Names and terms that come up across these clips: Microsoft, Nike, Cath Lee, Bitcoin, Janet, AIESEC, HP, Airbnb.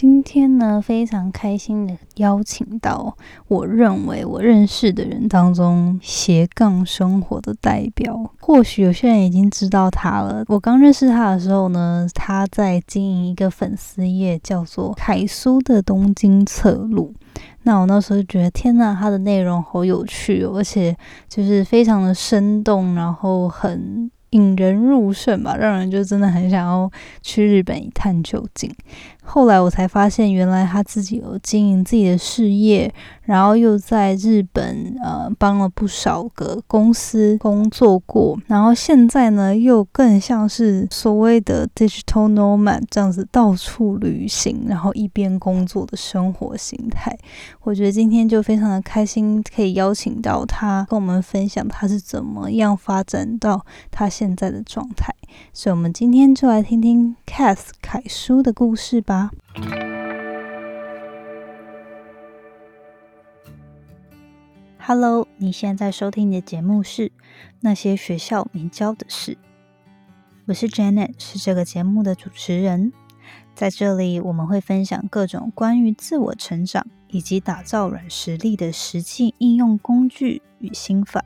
今天呢非常开心的邀请到我认为我认识的人当中斜杠生活的代表，或许有些人已经知道他了。我刚认识他的时候呢，他在经营一个粉丝页叫做凯苏的东京侧录，那我那时候就觉得天哪，他的内容好有趣哦，而且就是非常的生动，然后很引人入胜吧，让人就真的很想要去日本一探究竟。后来我才发现原来他自己有经营自己的事业，然后又在日本帮了不少个公司工作过，然后现在呢又更像是所谓的 digital nomad 这样子到处旅行然后一边工作的生活形态。我觉得今天就非常的开心可以邀请到他跟我们分享他是怎么样发展到他现在的状态，所以我们今天就来听听 Cath 凯苏的故事吧。Hello， 你现在收听的节目是《那些学校没教的事》，我是 Janet， 是这个节目的主持人。在这里，我们会分享各种关于自我成长以及打造软实力的实际应用工具与心法。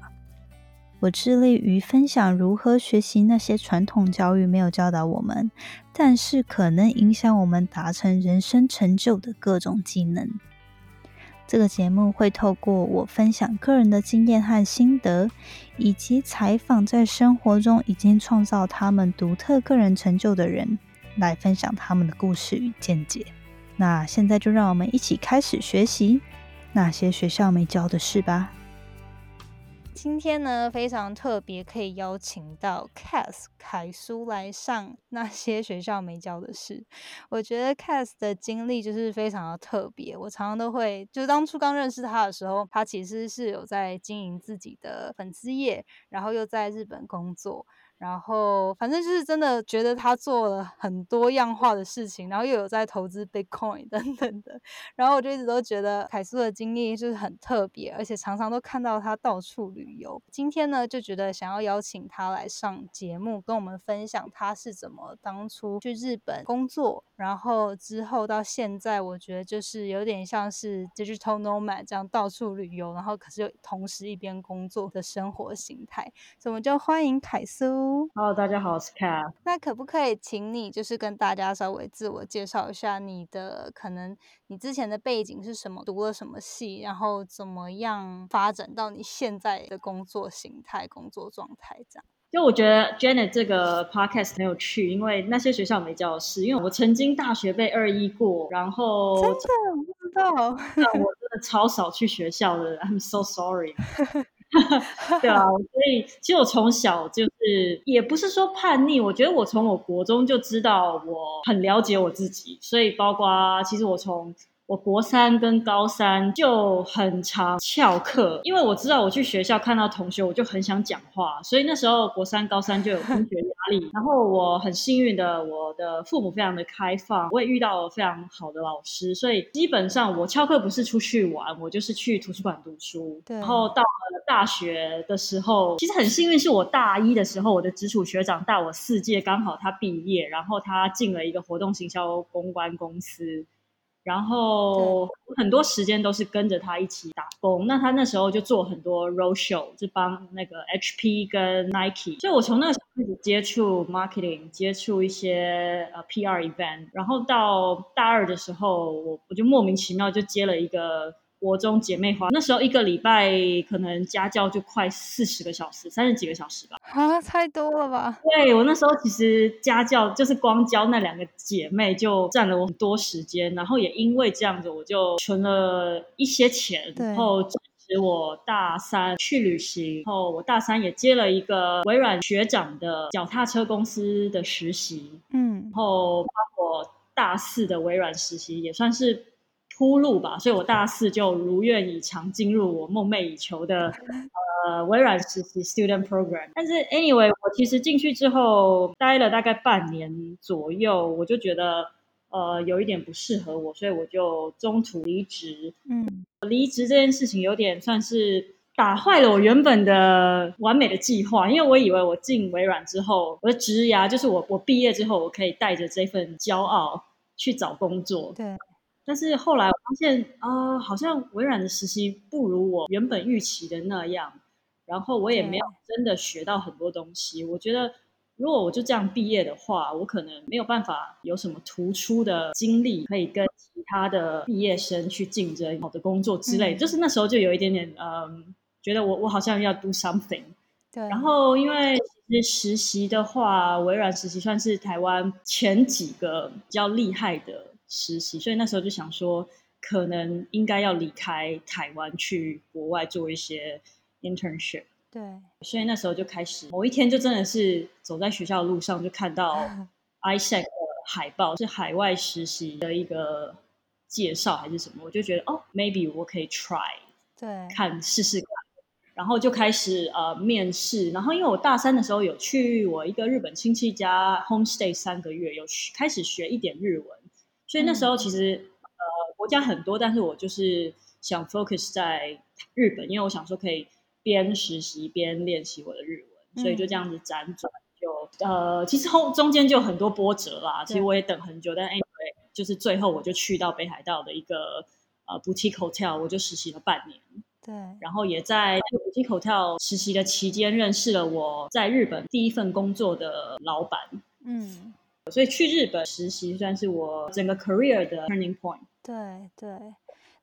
我致力于分享如何学习那些传统教育没有教导我们，但是可能影响我们达成人生成就的各种技能。这个节目会透过我分享个人的经验和心得，以及采访在生活中已经创造他们独特个人成就的人，来分享他们的故事与见解。那现在就让我们一起开始学习那些学校没教的事吧。今天呢非常特别，可以邀请到 Cath 凯苏来上那些学校没教的事。我觉得 Cath 的经历就是非常的特别，我常常都会就是当初刚认识他的时候，他其实是有在经营自己的粉丝业，然后又在日本工作，然后反正就是真的觉得他做了很多样化的事情，然后又有在投资 Bitcoin 等等的，然后我就一直都觉得凯苏的经历就是很特别，而且常常都看到他到处旅游。今天呢就觉得想要邀请他来上节目，跟我们分享他是怎么当初去日本工作，然后之后到现在我觉得就是有点像是 digital nomad 这样到处旅游，然后可是又同时一边工作的生活形态。所以我们就欢迎凯苏。Hello， 大家好，我是 Cath。 那可不可以请你就是跟大家稍微自我介绍一下，你的可能你之前的背景是什么，读了什么系，然后怎么样发展到你现在的工作形态工作状态这样。就我觉得 Janet 这个 podcast 很有趣，因为那些学校没教的事，因为我曾经大学被2-1过，然后真的我不知道但我真的超少去学校的I'm so sorry 对啊，所以其实我从小就是也不是说叛逆，我觉得我从我国中就知道我很了解我自己，所以包括其实我从我国3跟高3就很常翘课，因为我知道我去学校看到同学我就很想讲话，所以那时候国3高3就有同学压力然后我很幸运的，我的父母非常的开放，我也遇到了非常好的老师，所以基本上我翘课不是出去玩，我就是去图书馆读书。然后到了大学的时候，其实很幸运是我大一的时候，我的直属学长大我4届，刚好他毕业，然后他进了一个活动行销公关公司，然后很多时间都是跟着他一起打工。那他那时候就做很多 road show， 就帮那个 HP 跟 Nike， 所以我从那个时候开始接触 marketing， 接触一些PR event， 然后到大二的时候我就莫名其妙就接了一个国中姐妹花，那时候一个礼拜可能家教就快40个小时，30几个小时吧，啊，太多了吧？对，我那时候其实家教就是光教那两个姐妹就占了我很多时间，然后也因为这样子我就存了一些钱，然后支持我大三去旅行。然后我大三也接了一个微软学长的脚踏车公司的实习，然后帮我大四的微软实习也算是铺路吧，所以我大四就如愿以偿进入我梦寐以求的微软实习 student program。 但是 anyway 我其实进去之后待了大概半年左右，我就觉得有一点不适合我，所以我就中途离职。离职这件事情有点算是打坏了我原本的完美的计划，因为我以为我进微软之后我的职涯就是我毕业之后我可以带着这份骄傲去找工作。对。但是后来我发现好像微软的实习不如我原本预期的那样，然后我也没有真的学到很多东西。我觉得如果我就这样毕业的话，我可能没有办法有什么突出的经历可以跟其他的毕业生去竞争好的工作之类的，就是那时候就有一点点觉得我好像要 do something。 对。然后因为其实实习的话，微软实习算是台湾前几个比较厉害的实习，所以那时候就想说可能应该要离开台湾去国外做一些 internship。对，所以那时候就开始，某一天就真的是走在学校的路上，就看到 AIESEC 的海报，是海外实习的一个介绍还是什么，我就觉得maybe 我可以 try 对，看试试看，然后就开始面试。然后因为我大三的时候有去我一个日本亲戚家 homestay 3个月，有开始学一点日文，所以那时候其实国家很多，但是我就是想 focus 在日本，因为我想说可以边实习边练习我的日文，所以就这样子辗转就其实中间就很多波折啦，其实我也等很久，但 anyway 就是最后我就去到北海道的一个boutique hotel， 我就实习了半年。对，然后也在这个boutique hotel实习的期间认识了我在日本第一份工作的老板。嗯，所以去日本实习算是我整个 career 的 turning point。 对对。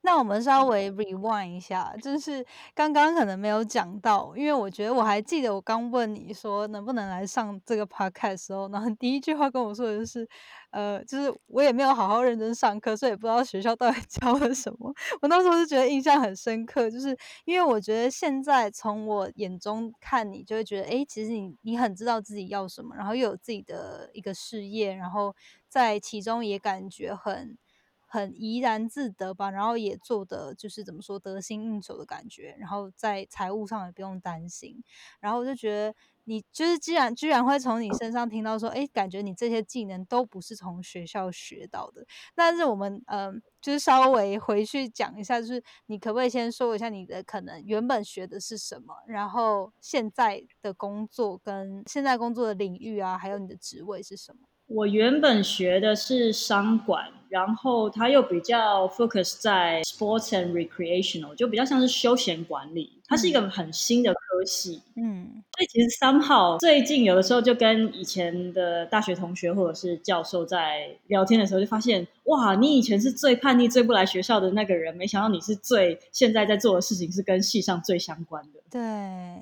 那我们稍微 rewind 一下，就是刚刚可能没有讲到，因为我觉得我还记得我刚问你说能不能来上这个 podcast 的时候，然后第一句话跟我说的就是就是我也没有好好认真上课，所以也不知道学校到底教了什么。我那时候就觉得印象很深刻，就是因为我觉得现在从我眼中看你就会觉得其实你很知道自己要什么，然后又有自己的一个事业，然后在其中也感觉很怡然自得吧，然后也做的就是怎么说得心应手的感觉，然后在财务上也不用担心。然后我就觉得你就是居然会从你身上听到说感觉你这些技能都不是从学校学到的。但是我们就是稍微回去讲一下，就是你可不可以先说一下你的可能原本学的是什么，然后现在的工作跟现在工作的领域啊，还有你的职位是什么？我原本学的是商管，然后它又比较 focus 在 sports and recreational， 就比较像是休闲管理，它是一个很新的科系。嗯，所以其实 somehow 最近有的时候就跟以前的大学同学或者是教授在聊天的时候就发现，哇，你以前是最叛逆最不来学校的那个人，没想到你是最现在在做的事情是跟系上最相关的。对，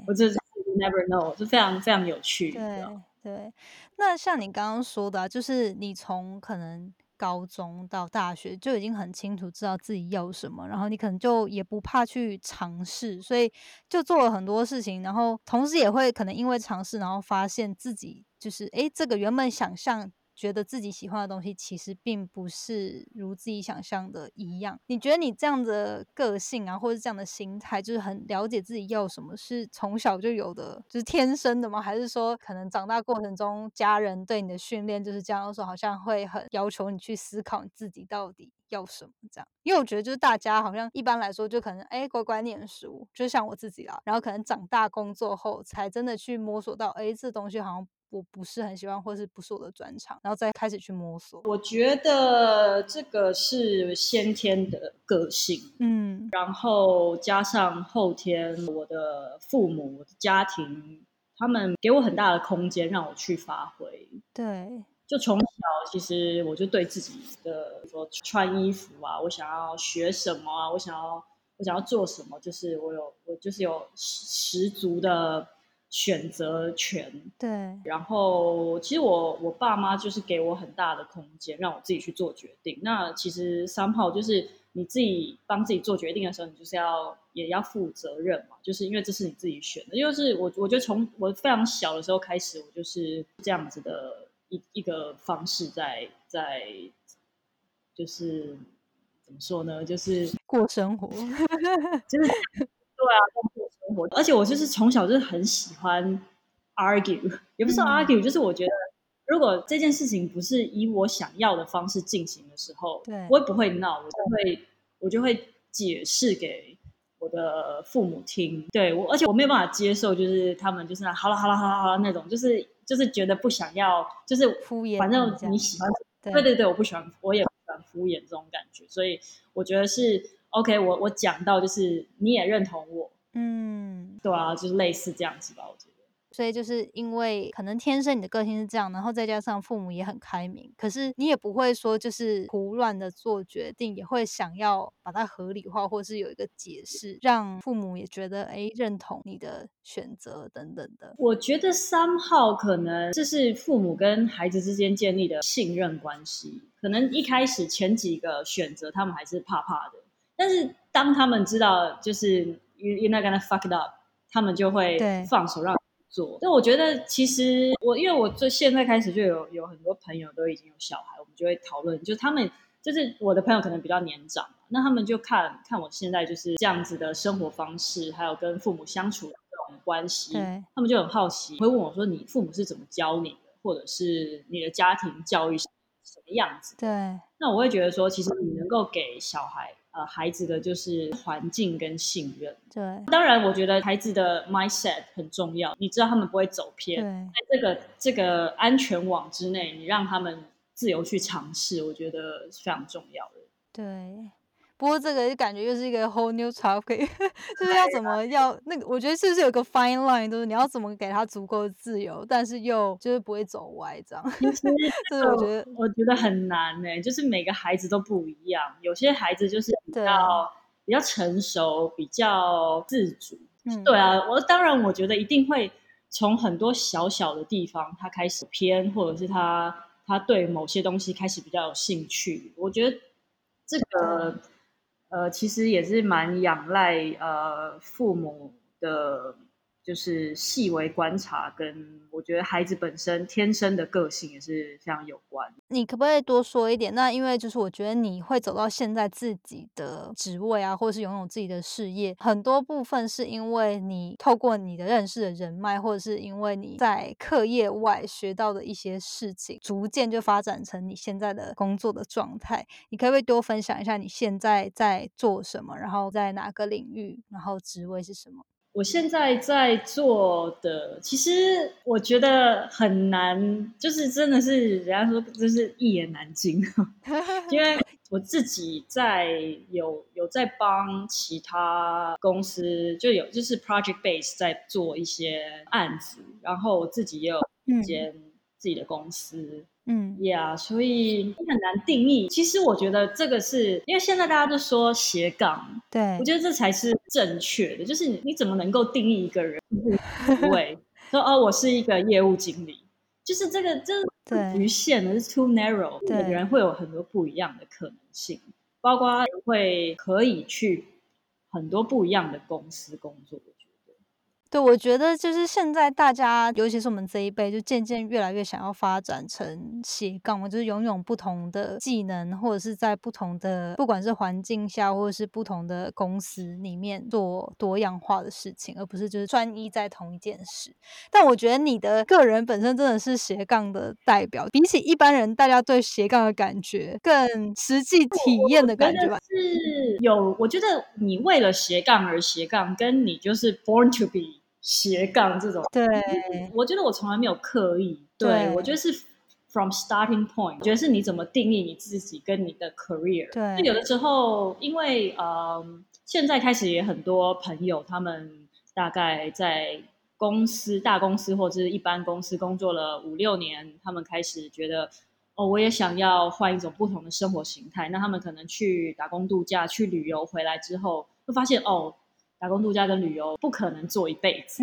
我这 never know， 就非常非常有趣。对对，那像你刚刚说的就是你从可能高中到大学就已经很清楚知道自己要什么，然后你可能就也不怕去尝试，所以就做了很多事情，然后同时也会可能因为尝试，然后发现自己就是这个原本想象觉得自己喜欢的东西其实并不是如自己想象的一样。你觉得你这样的个性啊，或者这样的心态，就是很了解自己要什么，是从小就有的，就是天生的吗？还是说可能长大过程中家人对你的训练就是这样，说好像会很要求你去思考你自己到底要什么这样？因为我觉得就是大家好像一般来说就可能乖乖念书，就像我自己啦，然后可能长大工作后才真的去摸索到这东西好像我不是很喜欢，或是不是我的专长，然后再开始去摸索。我觉得这个是先天的个性，然后加上后天我的父母我的家庭他们给我很大的空间让我去发挥。对，就从小其实我就对自己的比如说穿衣服啊，我想要学什么啊，我想要做什么，就是我就是有十足的选择权。对，然后其实我爸妈就是给我很大的空间让我自己去做决定。那其实somehow就是你自己帮自己做决定的时候，你就是也要负责任嘛，就是因为这是你自己选的。就是我觉得从我非常小的时候开始，我就是这样子的一个方式在就是怎么说呢，就是过生活就是对啊，而且我就是从小就是很喜欢 argue， 也不是 argue，就是我觉得如果这件事情不是以我想要的方式进行的时候，对，我也不会闹，我就会解释给我的父母听。对，而且我没有办法接受就是他们就是好了那种，就是觉得不想要，就是敷衍，反正你喜欢，对对对，我不喜欢，我也不敷衍这种感觉，所以我觉得是 OK， 我讲到就是你也认同我，嗯，对啊，就是类似这样子吧，我觉得。所以就是因为可能天生你的个性是这样，然后再加上父母也很开明，可是你也不会说就是胡乱的做决定，也会想要把它合理化，或是有一个解释让父母也觉得哎认同你的选择等等的。我觉得somehow可能这是父母跟孩子之间建立的信任关系，可能一开始前几个选择他们还是怕怕的，但是当他们知道就是 you're not gonna fuck it up， 他们就会放手让做。但我觉得其实我因为我就现在开始就有很多朋友都已经有小孩，我们就会讨论，就他们就是我的朋友可能比较年长，那他们就看我现在就是这样子的生活方式，还有跟父母相处的这种关系，他们就很好奇，会问我说你父母是怎么教你的，或者是你的家庭教育是什么样子。对，那我会觉得说其实你能够给小孩孩子的就是环境跟信任。对，当然我觉得孩子的 mindset 很重要，你知道他们不会走偏，在这个安全网之内，你让他们自由去尝试，我觉得是非常重要的。对，不过这个感觉又是一个 whole new topic， 就是要怎么要那个，我觉得是不是有个 fine line， 就是你要怎么给他足够的自由，但是又就是不会走歪这样。就是我觉得很难欸，就是每个孩子都不一样，有些孩子就是比较成熟，比较自主。对啊，我当然我觉得一定会从很多小小的地方他开始偏，或者是他对某些东西开始比较有兴趣。我觉得这个其实也是蛮仰赖父母的，就是细微观察，跟我觉得孩子本身天生的个性也是非常有关。你可不可以多说一点？那因为就是我觉得你会走到现在自己的职位啊，或者是拥有自己的事业，很多部分是因为你透过你的认识的人脉，或者是因为你在课业外学到的一些事情，逐渐就发展成你现在的工作的状态。你可不可以多分享一下你现在在做什么，然后在哪个领域，然后职位是什么？我现在在做的，其实我觉得很难，就是真的是人家说就是一言难尽，因为我自己在有在帮其他公司，就有就是 project base 在做一些案子，然后我自己也有一间自己的公司。所以很难定义。其实我觉得这个是因为现在大家都说斜杠，对，我觉得这才是正确的，就是你怎么能够定义一个人对说哦，我是一个业务经理，就是这局限的是 too narrow， 每个人会有很多不一样的可能性，包括会可以去很多不一样的公司工作。对，我觉得就是现在大家，尤其是我们这一辈，就渐渐越来越想要发展成斜杠，就是拥有不同的技能，或者是在不同的，不管是环境下，或者是不同的公司里面做多样化的事情，而不是就是专一在同一件事。但我觉得你的个人本身真的是斜杠的代表，比起一般人大家对斜杠的感觉，更实际体验的感觉吧。是有，我觉得你为了斜杠而斜杠，跟你就是 born to be斜杠这种，对，我觉得我从来没有刻意，对，我觉得是 from starting point， 我觉得是你怎么定义你自己跟你的 career。 对，有的时候因为现在开始也很多朋友他们大概在公司大公司或者是一般公司工作了5-6年，他们开始觉得哦，我也想要换一种不同的生活形态，那他们可能去打工度假去旅游，回来之后会发现哦，打工度假跟旅游不可能做一辈子，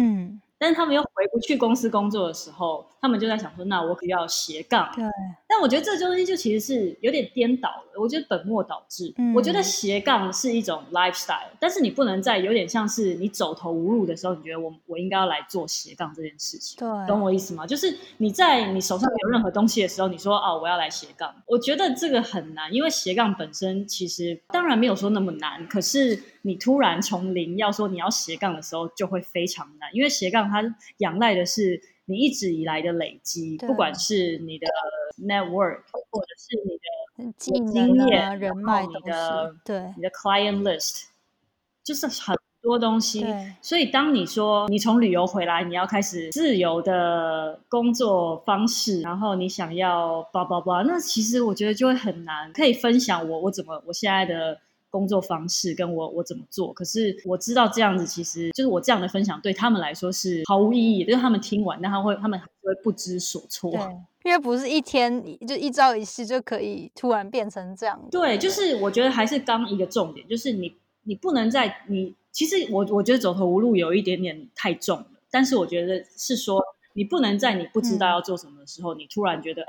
但是他们又回不去公司工作的时候，他们就在想说那我可要斜杠。对，但我觉得这东西就其实是有点颠倒了，我觉得本末倒置。我觉得斜杠是一种 lifestyle， 但是你不能在有点像是你走投无路的时候你觉得我应该要来做斜杠这件事情。对，懂我意思吗？就是你在你手上没有任何东西的时候你说啊，我要来斜杠，我觉得这个很难，因为斜杠本身其实当然没有说那么难，可是你突然从零要说你要斜杠的时候就会非常难，因为斜杠它仰赖的是你一直以来的累积，不管是你的 network 或者是你的技能啊、人脉，你的 client list， 就是很多东西，所以当你说你从旅游回来，你要开始自由的工作方式，然后你想要叭叭叭，那其实我觉得就会很难。可以分享我怎么我现在的工作方式跟我怎么做，可是我知道这样子其实就是我这样的分享对他们来说是毫无意义，就是他们听完但他们还会不知所措，因为不是一天就一朝一夕就可以突然变成这样。对，就是我觉得还是刚一个重点，就是你不能在你其实我觉得走投无路有一点点太重了，但是我觉得是说你不能在你不知道要做什么的时候，你突然觉得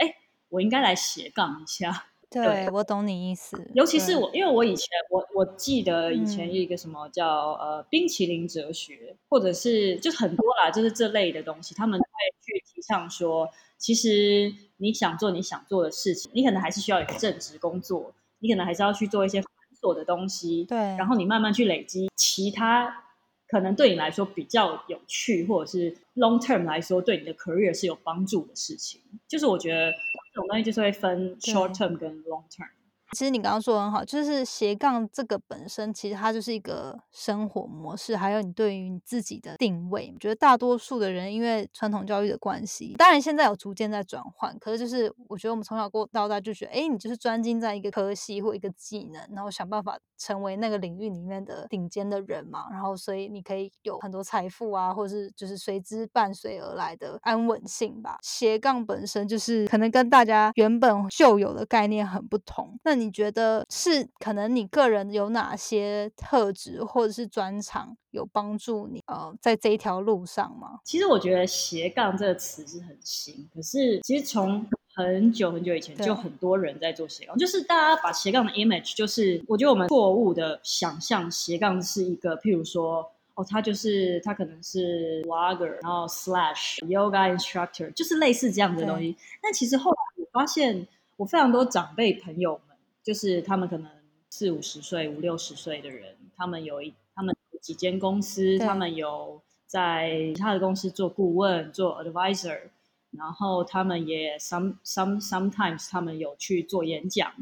我应该来斜杠一下。对，我懂你意思。尤其是因为我以前我记得以前一个什么叫冰淇淋哲学，或者是就很多啦，就是这类的东西，他们会去提倡说，其实你想做你想做的事情，你可能还是需要有正职工作，你可能还是要去做一些繁琐的东西，对，然后你慢慢去累积其他可能对你来说比较有趣，或者是 long term 来说对你的 career 是有帮助的事情。就是我觉得这种东西就是会分 short term 跟 long term。 其实你刚刚说很好，就是斜杠这个本身其实它就是一个生活模式，还有你对于你自己的定位。我觉得大多数的人因为传统教育的关系，当然现在有逐渐在转换，可是就是我觉得我们从小到大就觉得你就是专精在一个科系或一个技能，然后想办法成为那个领域里面的顶尖的人嘛，然后所以你可以有很多财富啊，或是就是随之伴随而来的安稳性吧。斜杠本身就是可能跟大家原本旧有的概念很不同。那你觉得是可能你个人有哪些特质或者是专长有帮助你在这一条路上吗？其实我觉得斜杠这个词是很新，可是其实从很久很久以前就很多人在做斜杠，就是大家把斜杠的 image， 就是我觉得我们错误的想象斜杠是一个譬如说他可能是 vlogger， 然后 slash yoga instructor， 就是类似这样的东西。但其实后来我发现我非常多长辈朋友们，就是他们可能40-50岁50-60岁的人，他们有几间公司，他们有在其他的公司做顾问做 advisor，然后他们也 sometimes 他们有去做演讲，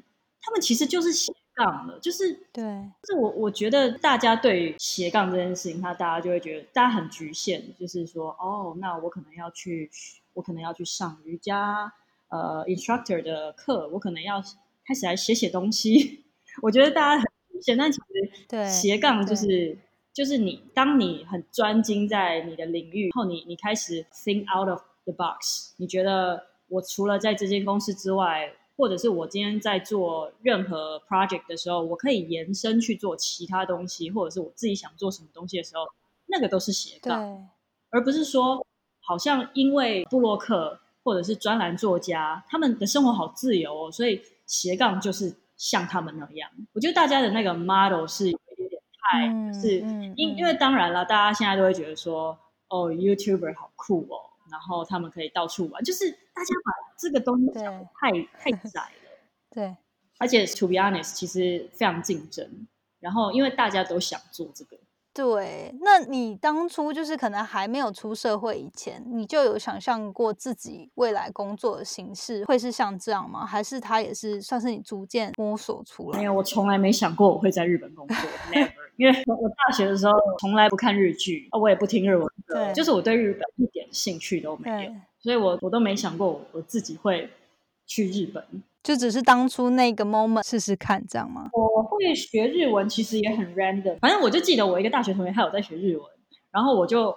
他们其实就是斜杠了，就是对，就是我觉得大家对于斜杠这件事情，大家就会觉得大家很局限，就是说那我可能要去上瑜伽instructor 的课，我可能要开始来写东西。我觉得大家很局限，但其实斜杠就是你当你很专精在你的领域后，你开始 think out of the box， 你觉得我除了在这间公司之外，或者是我今天在做任何 project 的时候，我可以延伸去做其他东西，或者是我自己想做什么东西的时候，那个都是斜杠，而不是说好像因为部落客或者是专栏作家他们的生活好自由所以斜杠就是像他们那样。我觉得大家的那个 model 是有一点太因为当然了，大家现在都会觉得说YouTuber 好酷然后他们可以到处玩，就是大家把这个东西想得太窄了。对，而且 to be honest 其实非常竞争，然后因为大家都想做这个。对，那你当初就是可能还没有出社会以前，你就有想象过自己未来工作的形式会是像这样吗？还是它也是算是你逐渐摸索出来？没有，我从来没想过我会在日本工作，never。因为我大学的时候从来不看日剧，我也不听日文歌，就是我对日本一点兴趣都没有，所以我都没想过我自己会去日本。就只是当初那个 moment 试试看这样吗？我会学日文其实也很 random， 反正我就记得我一个大学同学他有在学日文，然后我就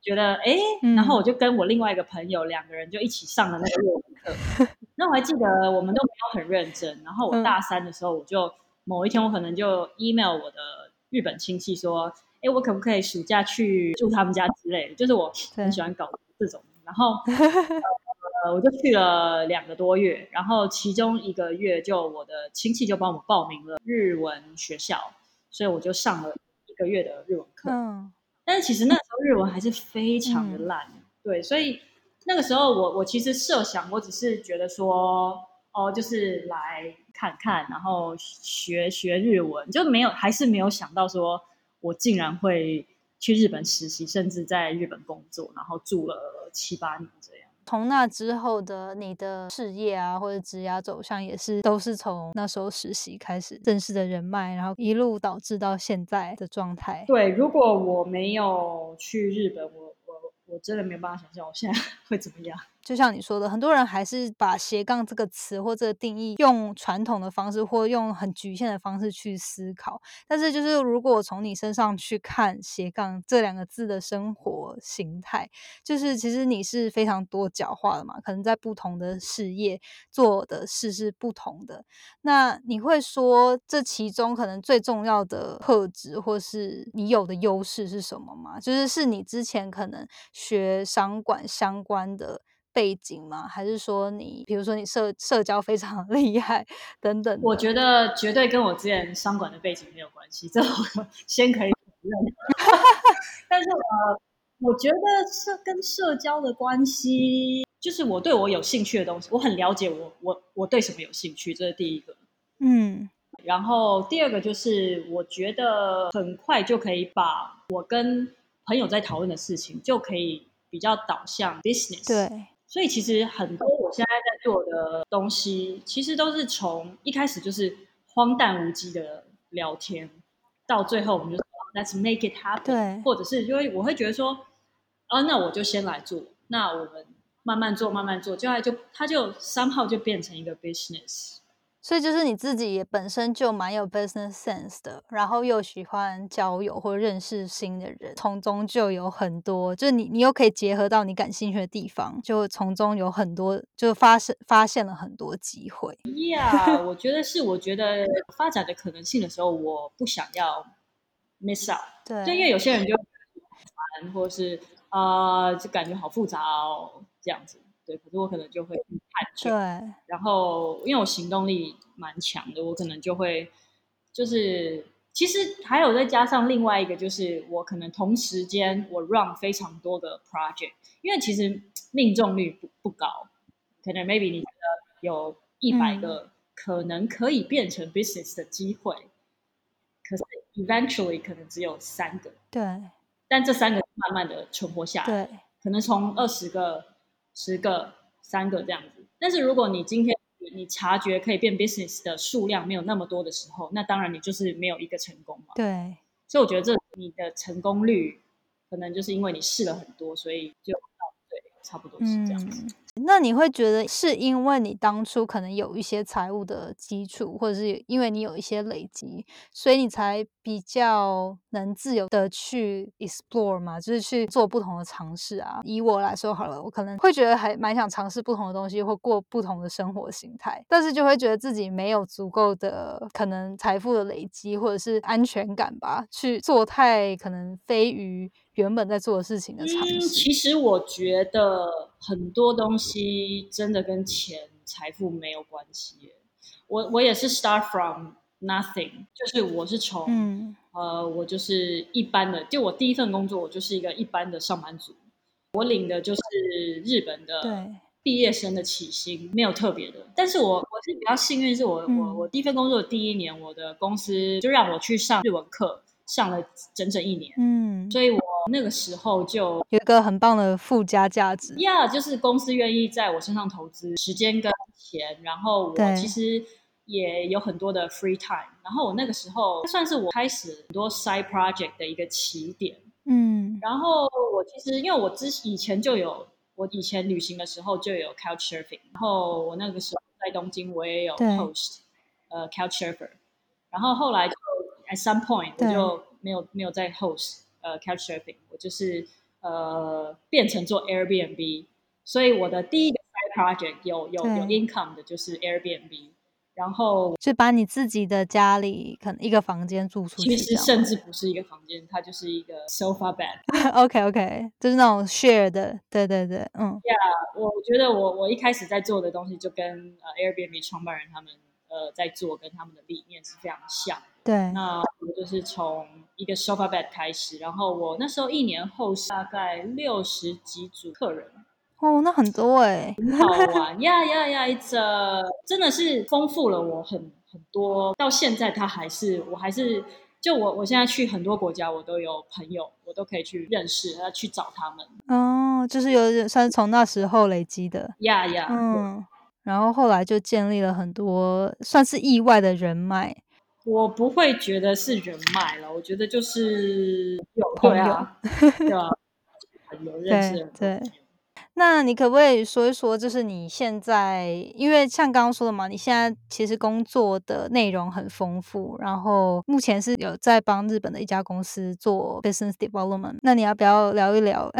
觉得然后我就跟我另外一个朋友两个人就一起上了那个日文课。那我还记得我们都没有很认真，然后我大三的时候我就某一天我可能就 email 我的日本亲戚说我可不可以暑假去住他们家之类的，就是我很喜欢搞这种。然后我就去了2个多月，然后其中1个月就我的亲戚就帮我报名了日文学校，所以我就上了1个月的日文课。但是其实那时候日文还是非常的烂，对，所以那个时候我其实设想，我只是觉得说就是来看看，然后学日文，就没有，还是没有想到说我竟然会去日本实习，甚至在日本工作，然后住了7-8年这样。从那之后的你的事业啊或者职业走向也是都是从那时候实习开始正式的人脉，然后一路导致到现在的状态。对，如果我没有去日本，我真的没办法想象我现在会怎么样。就像你说的，很多人还是把斜杠这个词或这个定义用传统的方式或用很局限的方式去思考，但是就是如果从你身上去看斜杠这两个字的生活形态，就是其实你是非常多角化的嘛，可能在不同的事业做的事是不同的。那你会说这其中可能最重要的特质或是你有的优势是什么吗？就是是你之前可能学商管相关的背景吗？还是说你比如说你 社交非常厉害等等？我觉得绝对跟我之前商管的背景没有关系，这我先可以但是我觉得是跟社交的关系，就是我对我有兴趣的东西，我很了解我对什么有兴趣，这是第一个。嗯，然后第二个就是我觉得很快就可以把我跟朋友在讨论的事情就可以比较导向 business。 对，所以其实很多我现在在做的东西其实都是从一开始就是荒诞无稽的聊天到最后我们就说 Let's make it happen。 对，或者是因为我会觉得说那我就先来做，那我们慢慢做，它就 somehow 就变成一个 business。 所以就是你自己也本身就蛮有 business sense 的，然后又喜欢交友或认识新的人，从中就有很多，就是你又可以结合到你感兴趣的地方，就从中有很多，就发现了很多机会。Yeah， 我觉得发展的可能性的时候，我不想要 miss out。对，就因为有些人就烦，或是就感觉好复杂哦，这样子。对，可是我可能就会探究。对，然后因为我行动力蛮强的，我可能就会就是其实还有再加上另外一个就是我可能同时间我 run 非常多的 project， 因为其实命中率 不高，可能 maybe 你觉得有100个可能可以变成 business 的机会，可是 eventually 可能只有3个。对，但这3个慢慢的存活下来，对，可能从20个10个3个这样子。但是如果你今天你察觉可以变 business 的数量没有那么多的时候，那当然你就是没有一个成功嘛。对，所以我觉得这你的成功率可能就是因为你试了很多，所以就对，差不多是这样子。那你会觉得是因为你当初可能有一些财务的基础，或者是因为你有一些累积，所以你才比较能自由的去 explore 嘛，就是去做不同的尝试啊。以我来说好了，我可能会觉得还蛮想尝试不同的东西或过不同的生活形态，但是就会觉得自己没有足够的可能财富的累积或者是安全感吧，去做太可能非于原本在做的事情的尝试。其实我觉得很多东西真的跟钱财富没有关系耶。我也是 start from nothing， 就是我是从我就是一般的，就我第一份工作我就是一个一般的上班族，我领的就是日本的毕业生的起薪，没有特别的。但是我是比较幸运，是我第一份工作的第一年，我的公司就让我去上日文课，上了整整1年。所以我那个时候就有一个很棒的附加价值。就是公司愿意在我身上投资时间跟钱，然后我其实也有很多的 free time， 然后我那个时候算是我开始很多 side project 的一个起点。然后我其实因为我以前旅行的时候就有 couch surfing， 然后我那个时候在东京我也有 host couch surfer， 然后后来就 at some point 我就没有再 host couch surfing， 我就是变成做 Airbnb， 所以我的第一个 side project 有 income 的就是 Airbnb， 然后就把你自己的家里可能一个房间住出去，其实甚至不是一个房间，它就是一个 sofa bed。OK， 就是那种 share 的，对，我觉得我一开始在做的东西就跟Airbnb 创办人他们在做，跟他们的理念是非常像。对，那我就是从一个 sofa bed 开始，然后我那时候1年后大概60几组客人。那很多耶，很好玩。真的是丰富了我很多，到现在我还是就我现在去很多国家，我都有朋友，我都可以去认识，去找他们。哦，就是有算是从那时候累积的。呀呀，嗯，然后后来就建立了很多算是意外的人脉。我不会觉得是人脉了，我觉得就是有朋友，对啊，对啊，有认识的朋友。对。那你可不可以说一说，就是你现在，因为像刚刚说的嘛，你现在其实工作的内容很丰富，然后目前是有在帮日本的一家公司做 business development， 那你要不要聊一聊？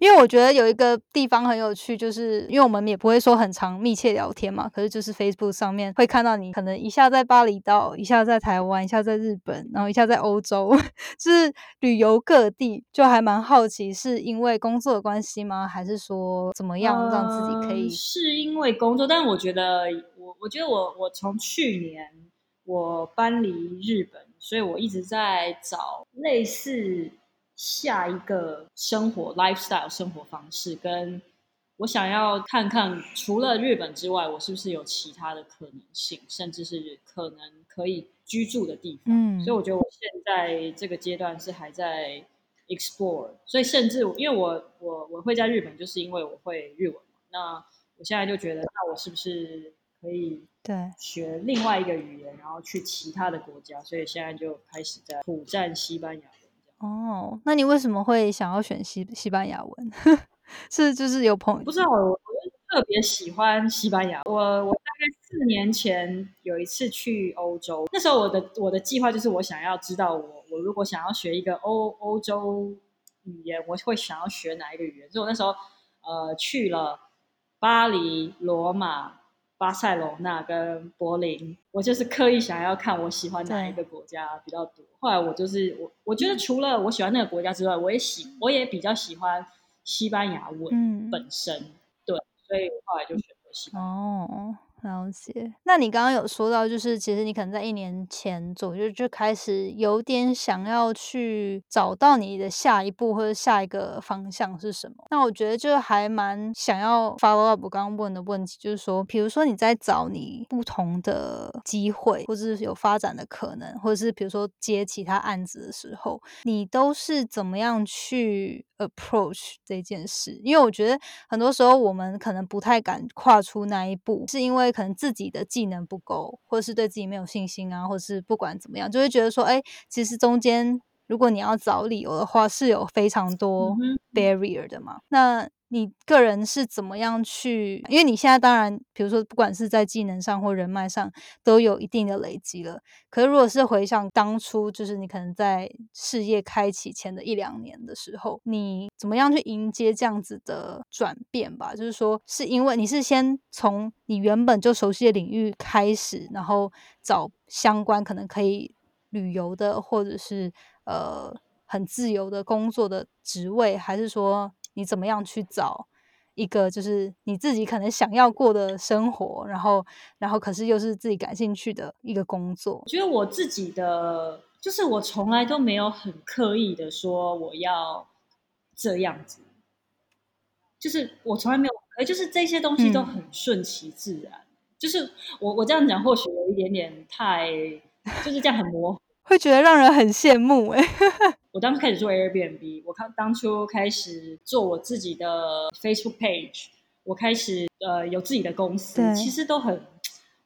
因为我觉得有一个地方很有趣，就是因为我们也不会说很常密切聊天嘛，可是就是 Facebook 上面会看到你可能一下在巴厘岛，一下在台湾，一下在日本，然后一下在欧洲，就是旅游各地，就还蛮好奇是因为工作的关系吗？还是说怎么样让自己可以是因为工作，但我觉得我从去年我搬离日本，所以我一直在找类似下一个生活 lifestyle 生活方式，跟我想要看看除了日本之外我是不是有其他的可能性，甚至是可能可以居住的地方，所以我觉得我现在这个阶段是还在explore， 所以甚至因为我会在日本，就是因为我会日文嘛。那我现在就觉得，那我是不是可以学另外一个语言，然后去其他的国家？所以现在就开始在苦战西班牙文。哦，那你为什么会想要选西班牙文？是就是有朋友不知道，我特别喜欢西班牙。我大概4年前有一次去欧洲，那时候我的计划就是我想要知道我如果想要学一个欧洲语言，我会想要学哪一个语言？所以我那时候去了巴黎、罗马、巴塞罗那跟柏林，我就是刻意想要看我喜欢哪一个国家比较多。后来我觉得除了我喜欢那个国家之外，我也比较喜欢西班牙文本身，对，所以后来就选择西班牙。哦，了解。那你刚刚有说到，就是其实你可能在1年前左右就开始有点想要去找到你的下一步或者下一个方向是什么。那我觉得就还蛮想要 follow up 我刚刚问的问题，就是说比如说你在找你不同的机会或是有发展的可能，或者是比如说接其他案子的时候，你都是怎么样去 approach 这件事？因为我觉得很多时候我们可能不太敢跨出那一步，是因为可能自己的技能不够，或是对自己没有信心啊，或是不管怎么样就会觉得说其实中间如果你要找理由的话是有非常多 barrier 的嘛。那你个人是怎么样去，因为你现在当然比如说不管是在技能上或人脉上都有一定的累积了，可是如果是回想当初就是你可能在事业开启前的1-2年的时候，你怎么样去迎接这样子的转变吧？就是说是因为你是先从你原本就熟悉的领域开始，然后找相关可能可以旅游的或者是很自由的工作的职位，还是说你怎么样去找一个就是你自己可能想要过的生活，然后可是又是自己感兴趣的一个工作？我觉得我自己的就是我从来都没有很刻意的说我要这样子，就是我从来没有，就是这些东西都很顺其自然，就是我这样讲或许有一点点太就是这样很模糊会觉得让人很羡慕我当初开始做 Airbnb， 我当初开始做我自己的 Facebook page， 我开始有自己的公司，其实都很，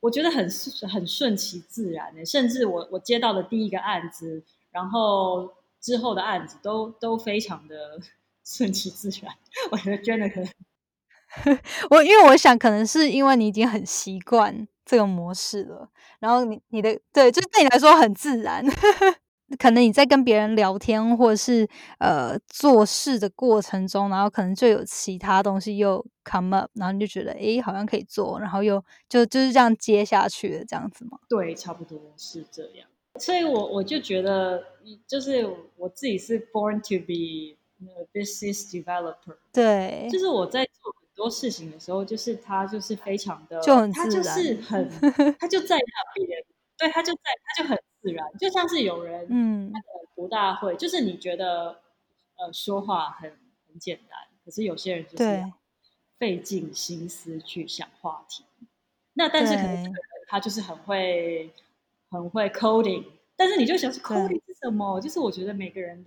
我觉得很顺其自然的。甚至我接到的第一个案子，然后之后的案子都非常的顺其自然。我觉得真的很因为我想可能是因为你已经很习惯这个模式了，然后你的对，就是对你来说很自然。可能你在跟别人聊天或者是做事的过程中，然后可能就有其他东西又 come up， 然后你就觉得好像可以做，然后又就是这样接下去的这样子吗？对，差不多是这样。所以我就觉得就是我自己是 born to be a business developer， 对，就是我在做很多事情的时候，就是它就是非常的就很自然，它就是很它就在那边对，它就很自然，就像是有人他的博大会，就是你觉得说话很简单，可是有些人就是费尽心思去想话题。那但是可能他就是很会coding，但是你就想说 coding 是什么，就是我觉得每个人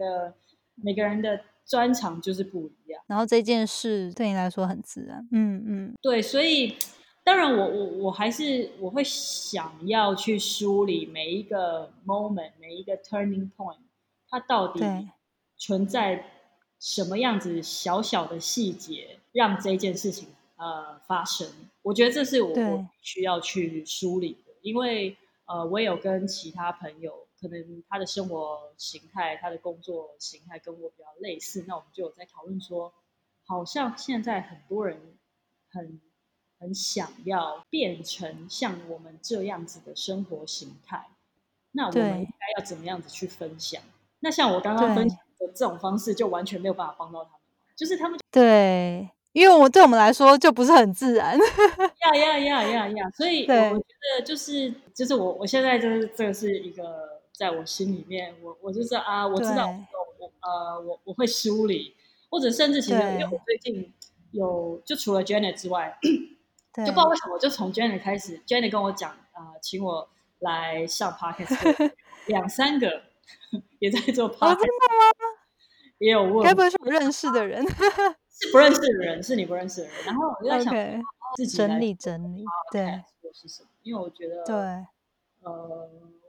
的专长就是不一样，然后这件事对你来说很自然。嗯嗯，对，所以当然我还是我会想要去梳理每一个 moment 每一个 turning point 它到底存在什么样子小小的细节让这件事情发生，我觉得这是我需要去梳理的，因为我也有跟其他朋友可能他的生活形态他的工作形态跟我比较类似，那我们就有在讨论说好像现在很多人很想要变成像我们这样子的生活形态，那我们应该要怎么样子去分享，那像我刚刚分享的这种方式就完全没有办法帮到他们，就是他们对，因为对我们来说就不是很自然，所以我觉得就是我现在就是这个是一个在我心里面我就是啊我知道我会梳理，或者甚至其实因为我最近有就除了 Janet 之外就不知道为什么我就从 Janet 开始 Janet 跟我讲请我来上 podcast 两三个也在做 podcast、真的吗？也有问，该不会是我认识的人是不认识的人，是你不认识的人，然后我就在想、自己整理整理，对，是什么？因为我觉得，对，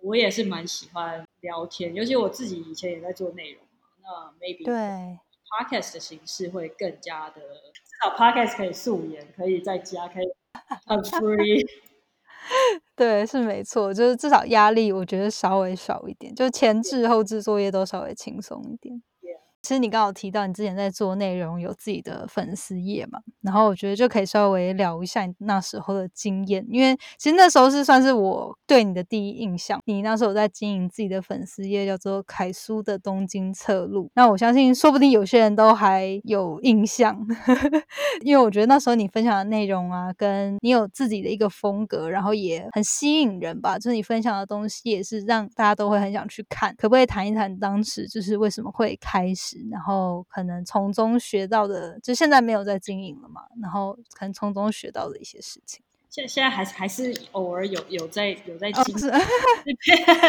我也是蛮喜欢聊天，尤其我自己以前也在做内容嘛，那 maybe 对 podcast 的形式会更加的，至少 podcast 可以素颜，可以在家，可以很 free 对，是没错，就是至少压力我觉得稍微少一点，就前置后置作业都稍微轻松一点。其实你刚好提到你之前在做内容有自己的粉丝页嘛，然后我觉得就可以稍微聊一下你那时候的经验，因为其实那时候是算是我对你的第一印象，你那时候在经营自己的粉丝页叫做凯苏的东京侧录，那我相信说不定有些人都还有印象因为我觉得那时候你分享的内容啊跟你有自己的一个风格，然后也很吸引人吧，就是你分享的东西也是让大家都会很想去看，可不可以谈一谈当时就是为什么会开始，然后可能从中学到的，就现在没有在经营了嘛，然后可能从中学到的一些事情。现在还是偶尔有在经营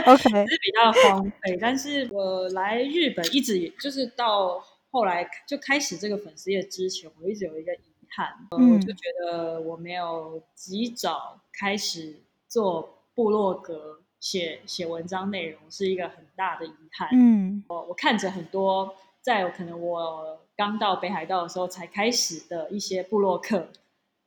，OK， 是比较荒废。但是我来日本一直就是到后来就开始这个粉丝页之前，我一直有一个遗憾，我就觉得我没有及早开始做部落格。写文章内容是一个很大的遗憾。我看着很多在可能我刚到北海道的时候才开始的一些部落客，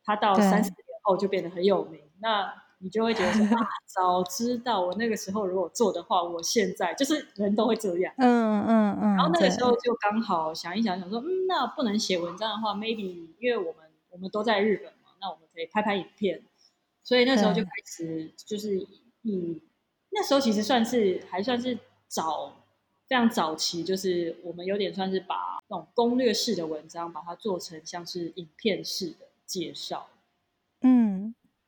他到30年后就变得很有名，那你就会觉得说早知道我那个时候如果做的话，我现在就是人都会这样。然后那个时候就刚好想说那不能写文章的话 maybe 因为我们都在日本嘛，那我们可以拍拍影片，所以那时候就开始就是以那时候其实还算是非常早期，就是我们有点算是把那种攻略式的文章把它做成像是影片式的介绍。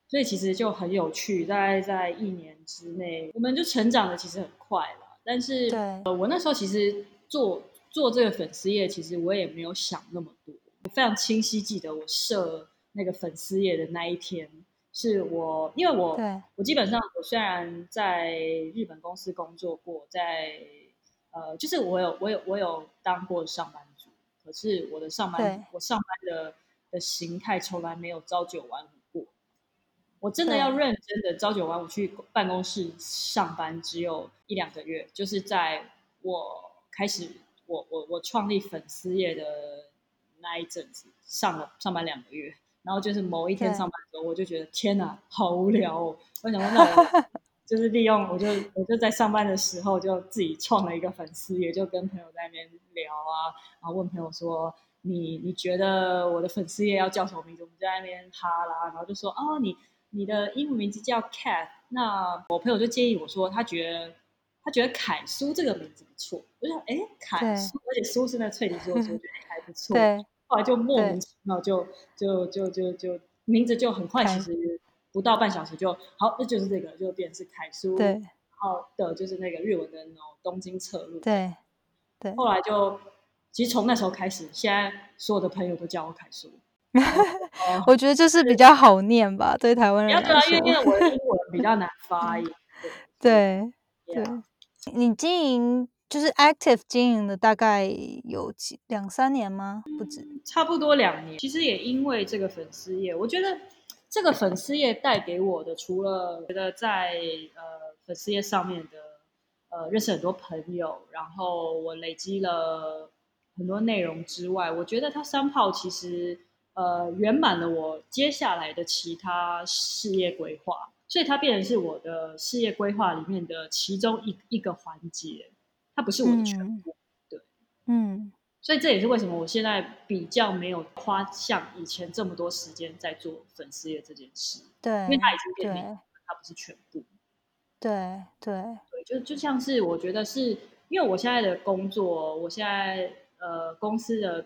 所以其实就很有趣，大概在1年之内我们就成长的其实很快了。但是我那时候其实做这个粉丝页，其实我也没有想那么多，我非常清晰记得我设那个粉丝页的那一天是我，因为我基本上我虽然在日本公司工作过，在就是我有当过上班族，可是我的上班的形态从来没有朝九晚五过。我真的要认真的朝九晚五去办公室上班，只有1-2个月，就是在我开始我创立粉丝页的那一阵子上班2个月。然后就是某一天上班的时候，我就觉得天哪，好无聊哦！我想说，那我就是利用，我就在上班的时候就自己创了一个粉丝页，就跟朋友在那边聊啊，然后问朋友说，你觉得我的粉丝页要叫什么名字？我们就在那边哈啦，然后就说哦，你的英文名字叫 Cath， 那我朋友就建议我说，他觉得凯苏这个名字不错，我就说哎，凯苏，而且苏是那脆皮苏，我觉得还不错。对。后来就莫名其妙就名字就很快，其实不到半小时就好，那就是这个就变成是凯苏，对，然后的就是那个日文的东京侧录，对。后来就其实从那时候开始，现在所有的朋友都叫我凯苏我觉得就是比较好念吧，对台湾人来说，因为我的英文比较难发音对你经营就是 active 经营的大概有2-3年吗？不止，差不多2年。其实也因为这个粉丝页，我觉得这个粉丝页带给我的，除了觉得在粉丝页上面的认识很多朋友，然后我累积了很多内容之外，我觉得它somehow其实圆满了我接下来的其他事业规划，所以它变成是我的事业规划里面的其中一个环节，它不是我的全部。对，所以这也是为什么我现在比较没有花像以前这么多时间在做粉丝业这件事，对，因为它已经变成它不是全部。对对对，就像是我觉得是因为我现在的工作，我现在公司的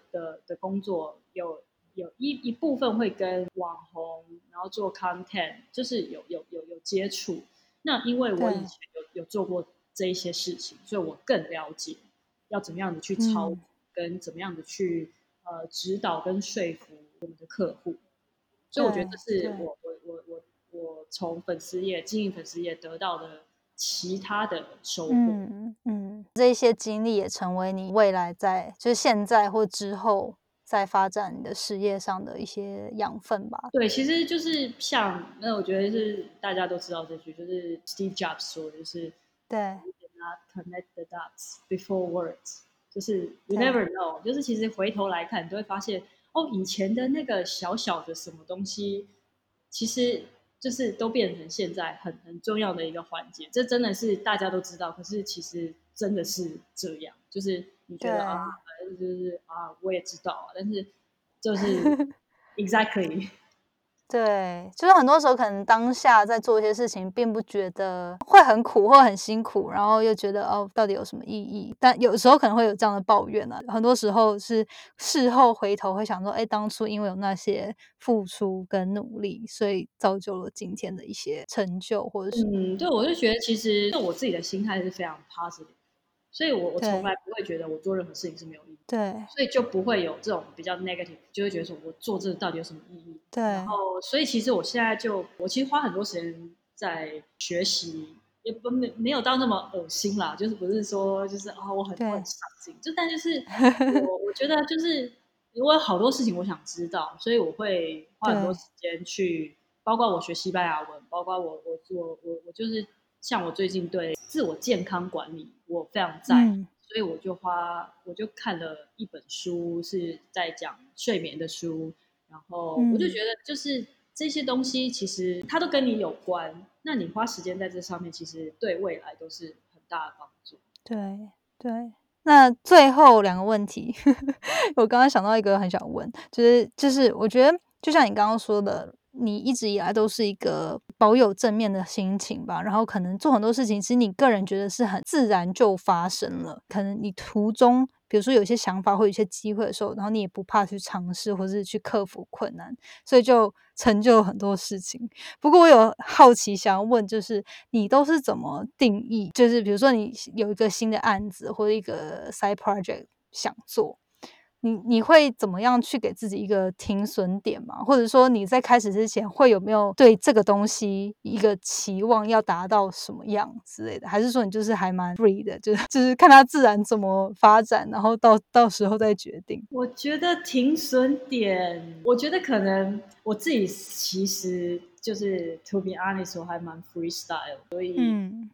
工作有一部分会跟网红，然后做 content， 就是有接触。那因为我以前有做过这一些事情，所以我更了解要怎么样的去操作，跟怎么样的去指导跟说服我们的客户。所以我觉得这是我从粉丝业经营粉丝业得到的其他的收获。这些经历也成为你未来在就是现在或之后在发展你的事业上的一些养分吧。对，其实就是像那我觉得是大家都知道这句，就是 Steve Jobs 说的，就是对 You did not connect the dots before words， 就是 You never know， 就是其实回头来看你都会发现哦，以前的那个小小的什么东西其实就是都变成现在很重要的一个环节。这真的是大家都知道，可是其实真的是这样，就是你觉得啊，就是啊，我也知道，但是就是 exactly 对，就是很多时候可能当下在做一些事情并不觉得会很苦或很辛苦，然后又觉得哦，到底有什么意义，但有时候可能会有这样的抱怨啊。很多时候是事后回头会想说，哎，当初因为有那些付出跟努力，所以造就了今天的一些成就，或者是对，我就觉得其实我自己的心态是非常 positive，所以我从来不会觉得我做任何事情是没有意义，对，所以就不会有这种比较 negative， 就会觉得说我做这到底有什么意义？对，然后所以其实我现在我其实花很多时间在学习，也没有到那么恶心啦，就是不是说就是啊我很上进，就但就是我觉得就是我有好多事情我想知道，所以我会花很多时间去，包括我学西班牙文，包括我就是像我最近对自我健康管理我非常在意，所以我就看了一本书，是在讲睡眠的书，然后我就觉得就是这些东西其实它都跟你有关，那你花时间在这上面其实对未来都是很大的帮助。对对，那最后2个问题我刚刚想到一个很想问，就是我觉得就像你刚刚说的，你一直以来都是一个保有正面的心情吧，然后可能做很多事情其实你个人觉得是很自然就发生了，可能你途中比如说有些想法或有些机会的时候，然后你也不怕去尝试或是去克服困难，所以就成就很多事情。不过我有好奇想要问，就是你都是怎么定义，就是比如说你有一个新的案子或一个 side project 想做，你会怎么样去给自己一个停损点吗？或者说你在开始之前会有没有对这个东西一个期望要达到什么样之类的？还是说你就是还蛮 free 的，就是看它自然怎么发展，然后到时候再决定？我觉得停损点，我觉得可能我自己其实就是 to be honest 我还蛮 freestyle， 所以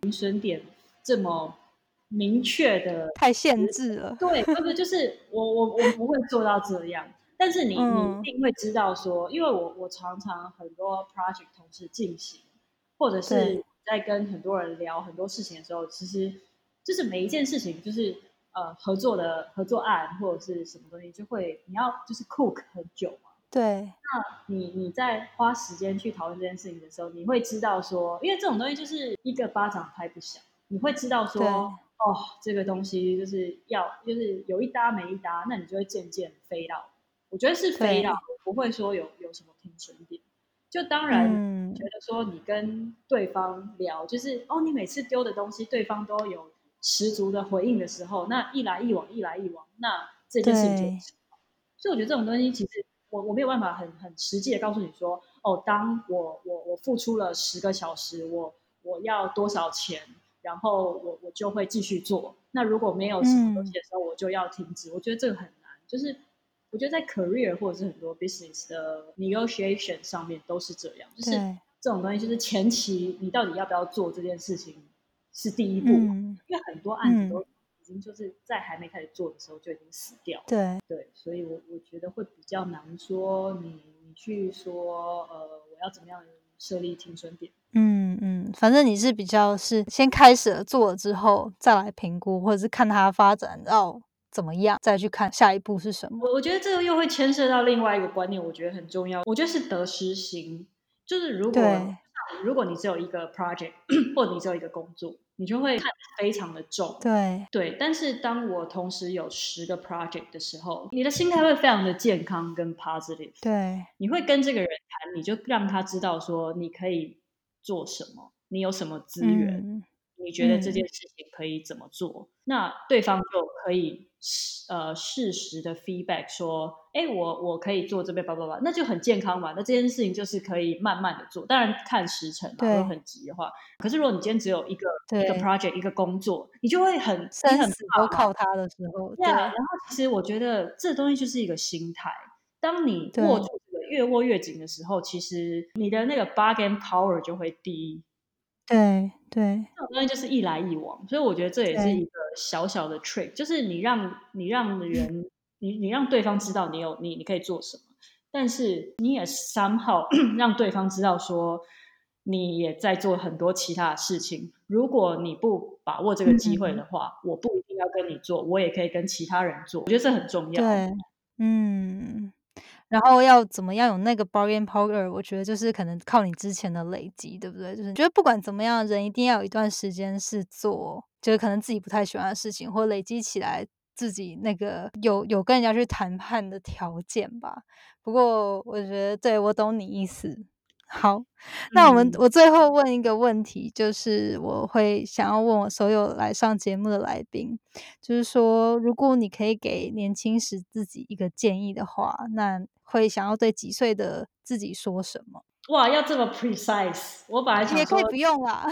停损点这么明确的太限制了，对，不是，就是我不会做到这样，但是你一定会知道说，因为我常常很多 project 同时进行，或者是在跟很多人聊很多事情的时候，其实就是每一件事情就是合作案或者是什么东西，就会你要就是 cook 很久嘛，对，那你在花时间去讨论这件事情的时候，你会知道说，因为这种东西就是一个巴掌拍不响，你会知道说。哦，这个东西就是有一搭没一搭，那你就会渐渐飞到。我觉得是飞到，不会说有什么停损点。就当然觉得说你跟对方聊，就是哦，你每次丢的东西对方都有十足的回应的时候，那一来一往，那这件事情就。所以我觉得这种东西其实我没有办法很实际的告诉你说，哦，当我付出了10个小时，我要多少钱。然后 我就会继续做，那如果没有什么东西的时候我就要停止，我觉得这个很难，就是我觉得在 career 或者是很多 business 的 negotiation 上面都是这样，就是这种东西就是前期你到底要不要做这件事情是第一步，因为很多案子都已经就是在还没开始做的时候就已经死掉了，对，所以 我觉得会比较难说你去说我要怎么样设立停损点，反正你是比较是先开始了做了之后再来评估，或者是看它发展到怎么样再去看下一步是什么。我觉得这个又会牵涉到另外一个观念，我觉得很重要，我觉得是得失心，就是如果你只有一个 project 或者你只有一个工作，你就会看非常的重，对，但是当我同时有10个 project 的时候，你的心态会非常的健康跟 positive， 对，你会跟这个人谈，你就让他知道说你可以做什么，你有什么资源，你觉得这件事情可以怎么做，那对方就可以适时的 feedback 说哎，我可以做这边 blah blah blah， 那就很健康嘛，那这件事情就是可以慢慢的做，当然看时程嘛，如果很急的话，可是如果你今天只有一个 project 一个工作，你就会生死都靠它的时候，对，然后其实我觉得这东西就是一个心态，当你握住越握越紧的时候，其实你的那个 bargain power 就会低，对，这种东西就是一来一往，所以我觉得这也是一个小小的 trick， 就是你让人你让对方知道你有你可以做什么，但是你也 somehow 让对方知道说你也在做很多其他的事情，如果你不把握这个机会的话，我不一定要跟你做，我也可以跟其他人做，我觉得这很重要，然后要怎么样有那个 bargain power， 我觉得就是可能靠你之前的累积，对不对？就是觉得不管怎么样，人一定要有一段时间是做就是可能自己不太喜欢的事情，或累积起来自己那个有跟人家去谈判的条件吧。不过我觉得对，我懂你意思。好，那我最后问一个问题，就是我会想要问我所有来上节目的来宾，就是说如果你可以给年轻时自己一个建议的话，那会想要对几岁的自己说什么？哇，要这么 precise， 我本来想说也可以不用啦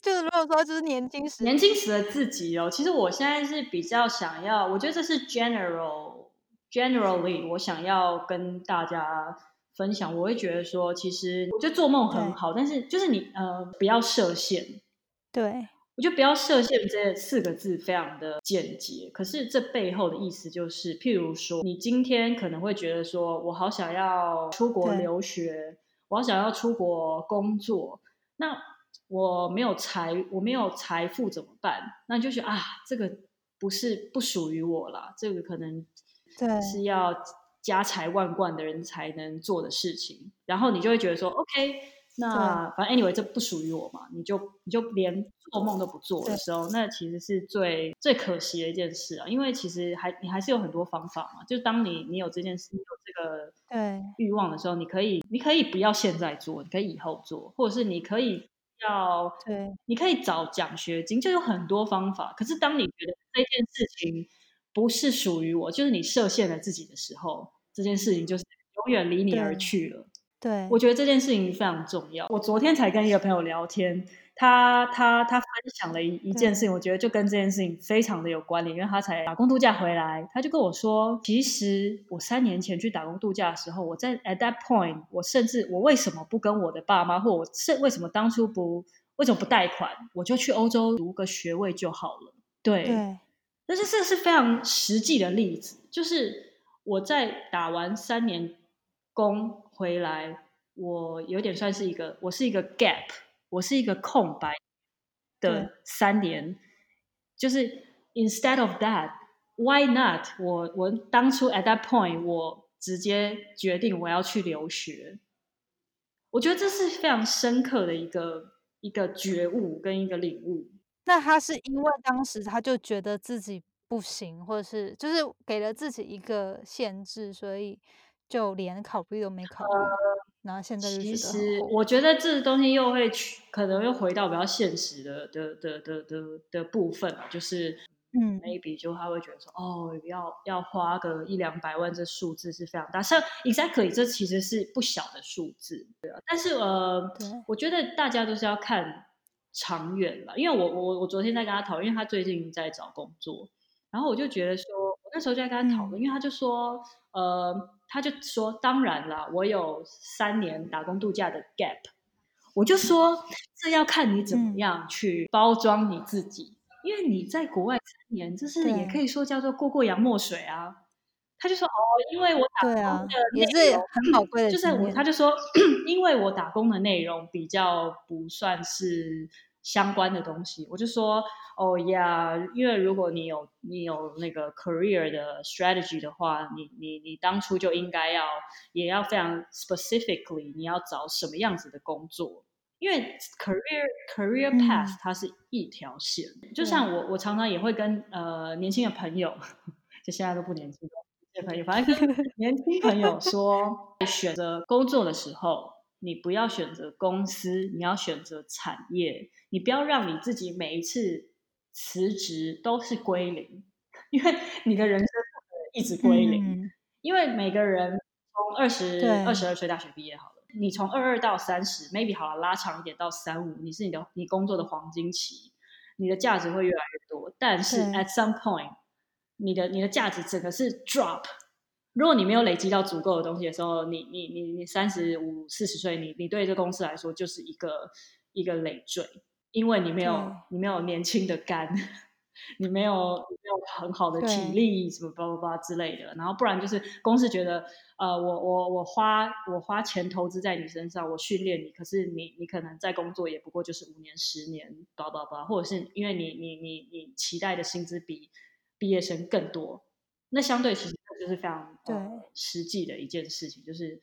就是如果说就是年轻时的自己哦，其实我现在是比较想要，我觉得这是 generally 我想要跟大家分享，我会觉得说其实我觉得做梦很好，但是就是你不要设限，对，我觉得不要设限这4个字非常的简洁，可是这背后的意思就是譬如说你今天可能会觉得说我好想要出国留学，我好想要出国工作，那我没有财富怎么办，那你就觉得这个不属于我啦，这个可能是要家财万贯的人才能做的事情，然后你就会觉得说 OK， 那反正 anyway 这不属于我嘛，你就连做梦都不做的时候，那其实是最最可惜的一件事啊，因为其实你还是有很多方法嘛，就当你有这件事有这个欲望的时候，你可以不要现在做，你可以以后做，或者是你可以找奖学金，就有很多方法，可是当你觉得这件事情不是属于我，就是你设限了自己的时候，这件事情就是永远离你而去了，对，我觉得这件事情非常重要。我昨天才跟一个朋友聊天，他分享了一件事情，我觉得就跟这件事情非常的有关联，因为他才打工度假回来，他就跟我说其实我3年前去打工度假的时候，我在 at that point 我甚至我为什么不跟我的爸妈，或我为什么当初为什么不贷款，我就去欧洲读个学位就好了，对，但是这是非常实际的例子，就是我在打完3年工回来，我有点算是我是一个 gap， 我是一个空白的3年，就是 instead of that why not 我当初 at that point 我直接决定我要去留学，我觉得这是非常深刻的一个觉悟跟一个领悟。那他是因为当时他就觉得自己不行，或者是就是给了自己一个限制，所以就连考虑都没考虑，然后现在就觉得其实我觉得这东西又会可能又回到比较现实的部分，就是maybe 就他会觉得说要花个100-200万，这数字是非常大，像 exactly 这其实是不小的数字，对啊，但是我觉得大家都是要看长远了，因为我昨天在跟他讨论，因为他最近在找工作，然后我就觉得说，我那时候就在跟他讨论，因为他就说，他就说，当然啦，我有3年打工度假的 gap， 我就说这要看你怎么样去包装你自己，因为你在国外3年，就是也可以说叫做过洋墨水啊。他就说哦，因为我打工的内容、也是很宝贵的，就是他就说因为我打工的内容比较不算是相关的东西，我就说哦呀，因为如果你有那个 career 的 strategy 的话，你当初就应该也要非常 specifically 你要找什么样子的工作，因为 career path 它是一条线，就像我常常也会跟年轻的朋友，就现在都不年轻了。反正跟年轻朋友说，选择工作的时候，你不要选择公司，你要选择产业，你不要让你自己每一次辞职都是归零，因为你的人生一直归零、因为每个人从22岁大学毕业好了，你从22到 30，maybe 好了，拉长一点到35，你是你工作的黄金期，你的价值会越来越多，但是 at some point你的价值整个是 drop， 如果你没有累积到足够的东西的时候，你35、40岁，你对这公司来说就是一个累赘，因为你没有年轻的肝，你没有很好的体力什么 blah blah blah 之类的，然后不然就是公司觉得我花钱投资在你身上，我训练你，可是你可能在工作也不过就是5年10年 blah blah blah， 或者是因为你期待的薪资比毕业生更多，那相对其实就是非常实际的一件事情，就是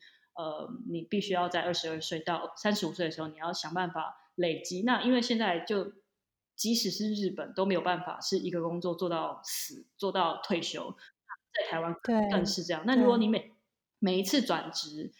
你必须要在22岁到35岁的时候，你要想办法累积。那因为现在就即使是日本都没有办法是一个工作做到死，做到退休，在台湾更是这样。那如果你每一次转职，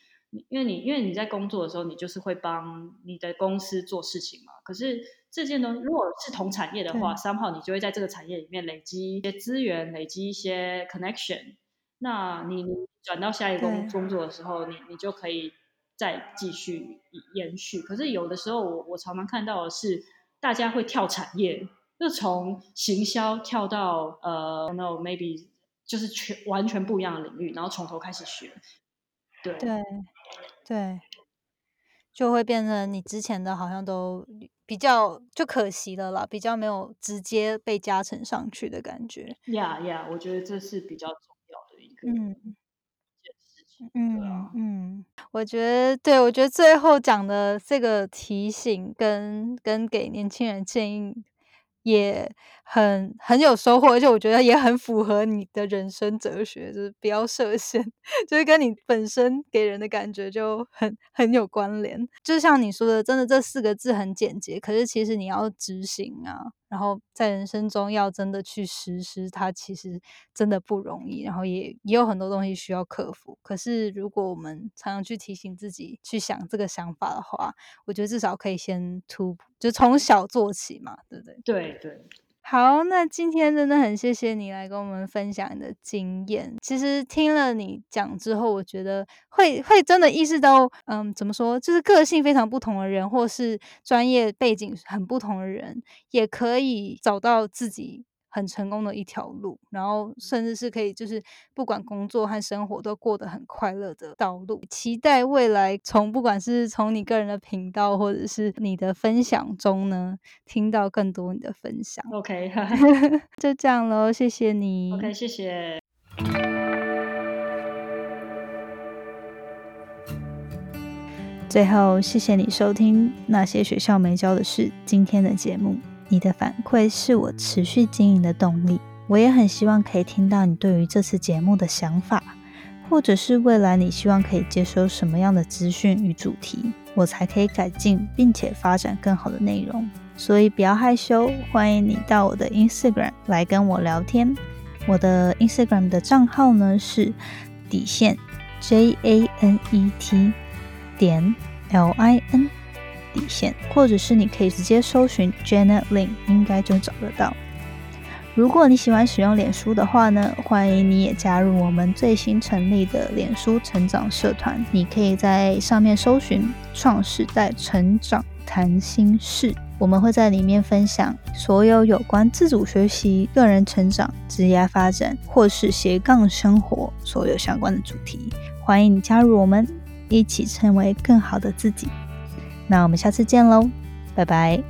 因为你在工作的时候，你就是会帮你的公司做事情嘛，可是这件东西如果是同产业的话，somehow你就会在这个产业里面累积一些资源，累积一些 connection， 那你转到下一个工作的时候，你就可以再继续延续。可是有的时候我常常看到的是大家会跳产业，就从行销跳到maybe 就是完全不一样的领域，然后从头开始学。对，就会变成你之前的好像都比较就可惜了啦，比较没有直接被加成上去的感觉。Yeah， 我觉得这是比较重要的一个事情。我觉得对，我觉得最后讲的这个提醒跟给年轻人建议也很有收获，而且我觉得也很符合你的人生哲学，就是不要设限，就是跟你本身给人的感觉就很有关联。就像你说的，真的这4个字很简洁，可是其实你要执行啊，然后在人生中要真的去实施它，其实真的不容易，然后也有很多东西需要克服。可是如果我们常常去提醒自己去想这个想法的话，我觉得至少可以先突破，就从小做起嘛，对不对？对。好，那今天真的很谢谢你来跟我们分享你的经验。其实听了你讲之后，我觉得会真的意识到，怎么说，就是个性非常不同的人，或是专业背景很不同的人，也可以找到自己很成功的一条路，然后甚至是可以就是不管工作和生活都过得很快乐的道路。期待未来不管是从你个人的频道或者是你的分享中呢，听到更多你的分享。 OK 就这样咯，谢谢你。 OK， 谢谢。最后谢谢你收听那些学校没教的事今天的节目，你的反馈是我持续经营的动力，我也很希望可以听到你对于这次节目的想法，或者是未来你希望可以接收什么样的资讯与主题，我才可以改进并且发展更好的内容。所以不要害羞，欢迎你到我的 Instagram 来跟我聊天。我的 Instagram 的账号呢是底线 janet.lin底线，或者是你可以直接搜寻 Janet Lin 应该就找得到。如果你喜欢使用脸书的话呢，欢迎你也加入我们最新成立的脸书成长社团，你可以在上面搜寻创世代成长谈心事，我们会在里面分享所有有关自主学习、个人成长、职业发展或是斜杠生活所有相关的主题，欢迎你加入我们，一起成为更好的自己。那我们下次见喽，拜拜。